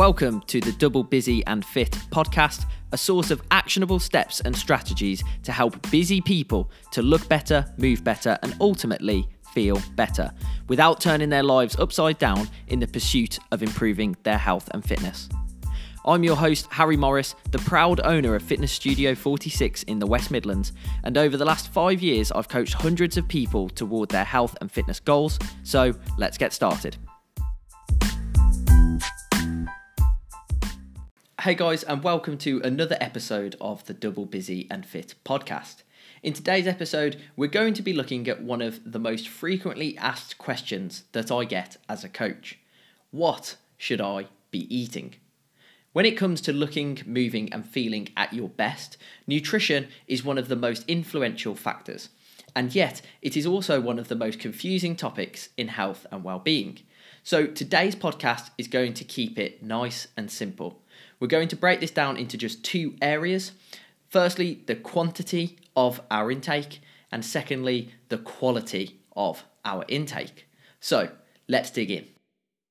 Welcome to the Double Busy and Fit podcast, a source of actionable steps and strategies to help busy people to look better, move better, and ultimately feel better without turning their lives upside down in the pursuit of improving their health and fitness. I'm your host, Harry Morris, the proud owner of Fitness Studio 46 in the West Midlands, and over the last 5 years, I've coached hundreds of people toward their health and fitness goals, so let's get started. Hey guys, and welcome to another episode of the Double Busy and Fit podcast. In today's episode, we're going to be looking at one of the most frequently asked questions that I get as a coach. What should I be eating? When it comes to looking, moving, and feeling at your best, nutrition is one of the most influential factors. And yet, it is also one of the most confusing topics in health and well-being. So today's podcast is going to keep it nice and simple. We're going to break this down into just two areas. Firstly, the quantity of our intake, and secondly, the quality of our intake. So let's dig in.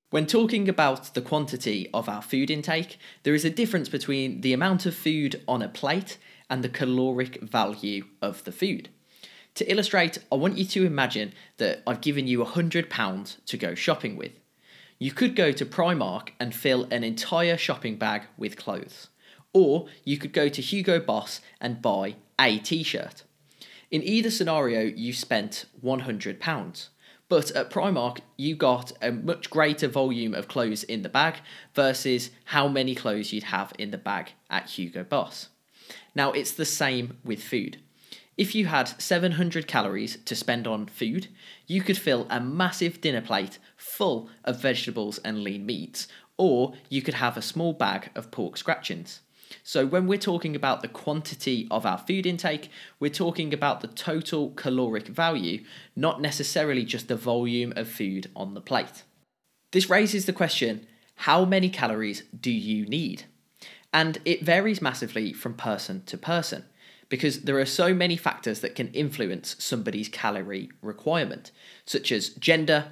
When talking about the quantity of our food intake, there is a difference between the amount of food on a plate and the caloric value of the food. To illustrate, I want you to imagine that I've given you £100 to go shopping with. You could go to Primark and fill an entire shopping bag with clothes. Or you could go to Hugo Boss and buy a t-shirt. In either scenario, you spent £100. But at Primark, you got a much greater volume of clothes in the bag versus how many clothes you'd have in the bag at Hugo Boss. Now, it's the same with food. If you had 700 calories to spend on food, you could fill a massive dinner plate full of vegetables and lean meats, or you could have a small bag of pork scratchings. So when we're talking about the quantity of our food intake, we're talking about the total caloric value, not necessarily just the volume of food on the plate. This raises the question, how many calories do you need? And it varies massively from person to person, because there are so many factors that can influence somebody's calorie requirement, such as gender,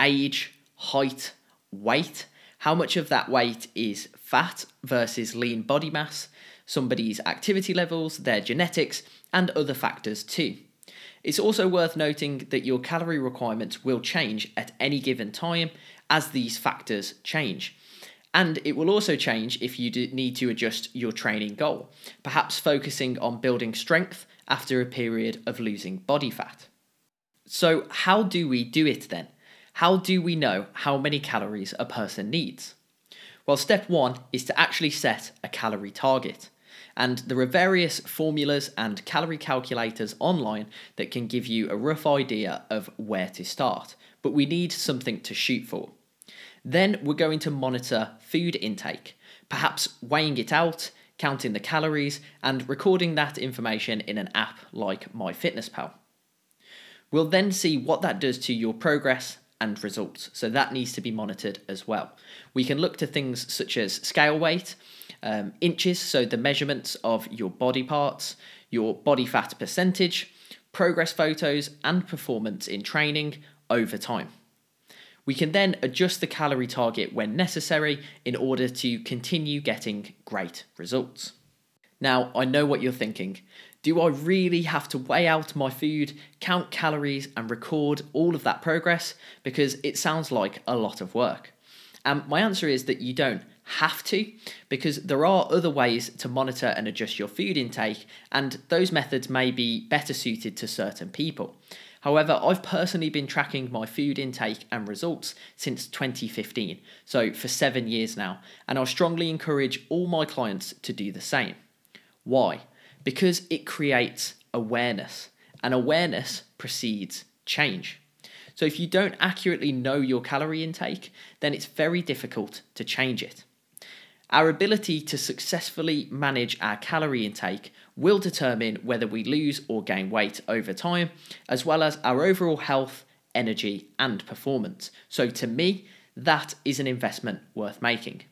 age, height, weight, how much of that weight is fat versus lean body mass, somebody's activity levels, their genetics, and other factors too. It's also worth noting that your calorie requirements will change at any given time as these factors change. And it will also change if you need to adjust your training goal, perhaps focusing on building strength after a period of losing body fat. So how do we do it then? How do we know how many calories a person needs? Well, step one is to actually set a calorie target. And there are various formulas and calorie calculators online that can give you a rough idea of where to start, but we need something to shoot for. Then we're going to monitor food intake, perhaps weighing it out, counting the calories, and recording that information in an app like MyFitnessPal. We'll then see what that does to your progress and results, so that needs to be monitored as well. We can look to things such as scale weight, inches, so the measurements of your body parts, your body fat percentage, progress photos, and performance in training over time. We can then adjust the calorie target when necessary in order to continue getting great results. Now, I know what you're thinking. Do I really have to weigh out my food, count calories, and record all of that progress? Because it sounds like a lot of work. And my answer is that you don't have to, because there are other ways to monitor and adjust your food intake, and those methods may be better suited to certain people. However, I've personally been tracking my food intake and results since 2015, so for 7 years now, and I strongly encourage all my clients to do the same. Why? Because it creates awareness, and awareness precedes change. So if you don't accurately know your calorie intake, then it's very difficult to change it. Our ability to successfully manage our calorie intake will determine whether we lose or gain weight over time, as well as our overall health, energy, and performance. So to me, that is an investment worth making.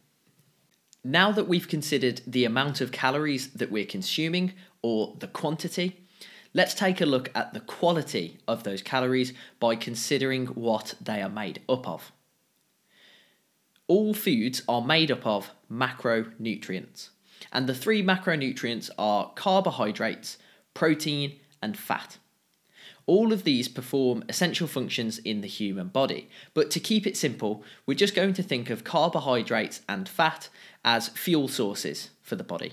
Now that we've considered the amount of calories that we're consuming, or the quantity, let's take a look at the quality of those calories by considering what they are made up of. all foods are made up of macronutrients. And the three macronutrients are carbohydrates, protein, and fat. All of these perform essential functions in the human body, but to keep it simple, we're just going to think of carbohydrates and fat as fuel sources for the body.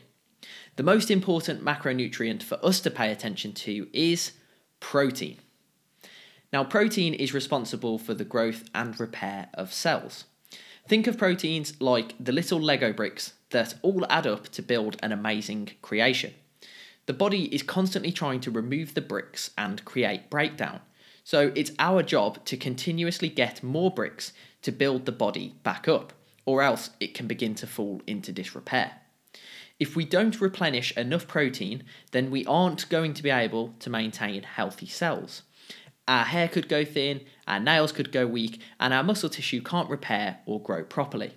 The most important macronutrient for us to pay attention to is protein. Now, protein is responsible for the growth and repair of cells. Think of proteins like the little Lego bricks that all add up to build an amazing creation. The body is constantly trying to remove the bricks and create breakdown. So it's our job to continuously get more bricks to build the body back up, or else it can begin to fall into disrepair. If we don't replenish enough protein, then we aren't going to be able to maintain healthy cells. Our hair could go thin, our nails could go weak, and our muscle tissue can't repair or grow properly.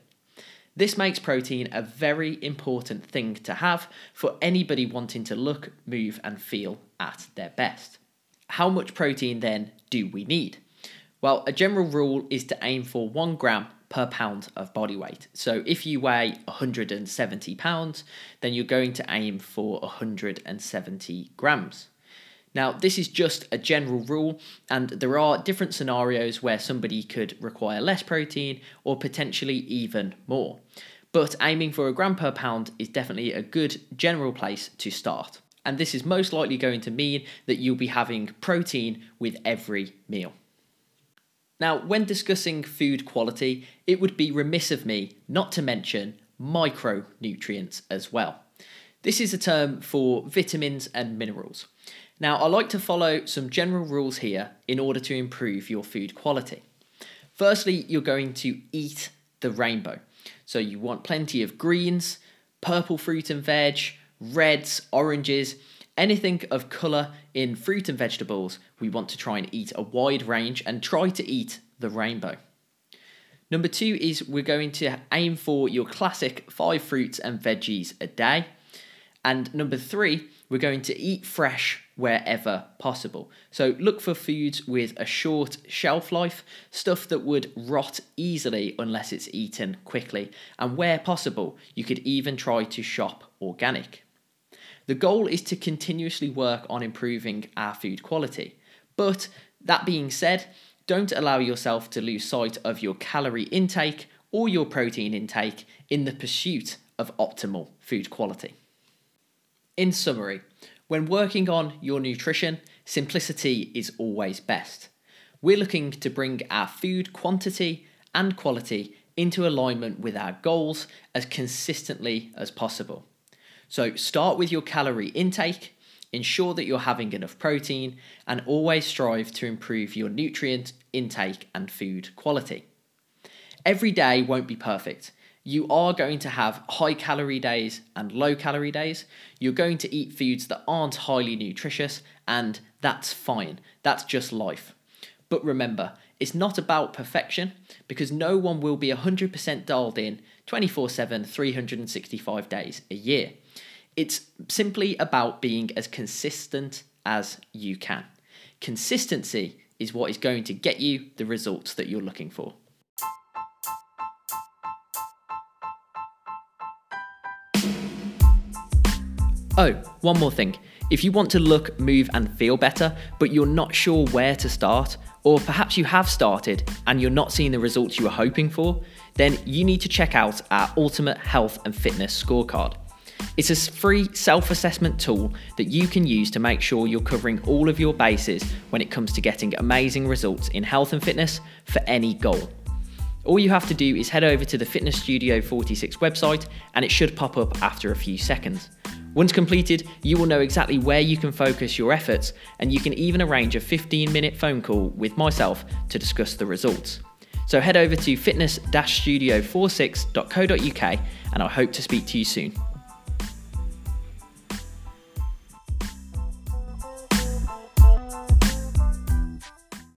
This makes protein a very important thing to have for anybody wanting to look, move, and feel at their best. How much protein then do we need? Well, a general rule is to aim for 1 gram per pound of body weight. So if you weigh 170 pounds, then you're going to aim for 170 grams. Now, this is just a general rule, and there are different scenarios where somebody could require less protein or potentially even more. But aiming for 1 gram per pound is definitely a good general place to start. And this is most likely going to mean that you'll be having protein with every meal. Now, when discussing food quality, it would be remiss of me not to mention micronutrients as well. This is a term for vitamins and minerals. Now, I like to follow some general rules here in order to improve your food quality. Firstly, you're going to eat the rainbow. So you want plenty of greens, purple fruit and veg, reds, oranges, anything of colour in fruit and vegetables. We want to try and eat a wide range and try to eat the rainbow. Number two is we're going to aim for your classic 5 fruits and veggies a day. And number three, we're going to eat fresh wherever possible. So look for foods with a short shelf life, stuff that would rot easily unless it's eaten quickly. And where possible, you could even try to shop organic. The goal is to continuously work on improving our food quality. But that being said, don't allow yourself to lose sight of your calorie intake or your protein intake in the pursuit of optimal food quality. In summary, when working on your nutrition, simplicity is always best. We're looking to bring our food quantity and quality into alignment with our goals as consistently as possible. So start with your calorie intake, ensure that you're having enough protein, and always strive to improve your nutrient intake and food quality. Every day won't be perfect. You are going to have high calorie days and low calorie days. You're going to eat foods that aren't highly nutritious, and that's fine. That's just life. But remember, it's not about perfection, because no one will be 100% dialed in 24/7, 365 days a year. It's simply about being as consistent as you can. Consistency is what is going to get you the results that you're looking for. Oh, one more thing. If you want to look, move and feel better, but you're not sure where to start, or perhaps you have started and you're not seeing the results you were hoping for, then you need to check out our Ultimate Health and Fitness Scorecard. It's a free self-assessment tool that you can use to make sure you're covering all of your bases when it comes to getting amazing results in health and fitness for any goal. All you have to do is head over to the Fitness Studio 46 website and it should pop up after a few seconds. Once completed, you will know exactly where you can focus your efforts, and you can even arrange a 15-minute phone call with myself to discuss the results. So head over to fitness-studio46.co.uk and I hope to speak to you soon.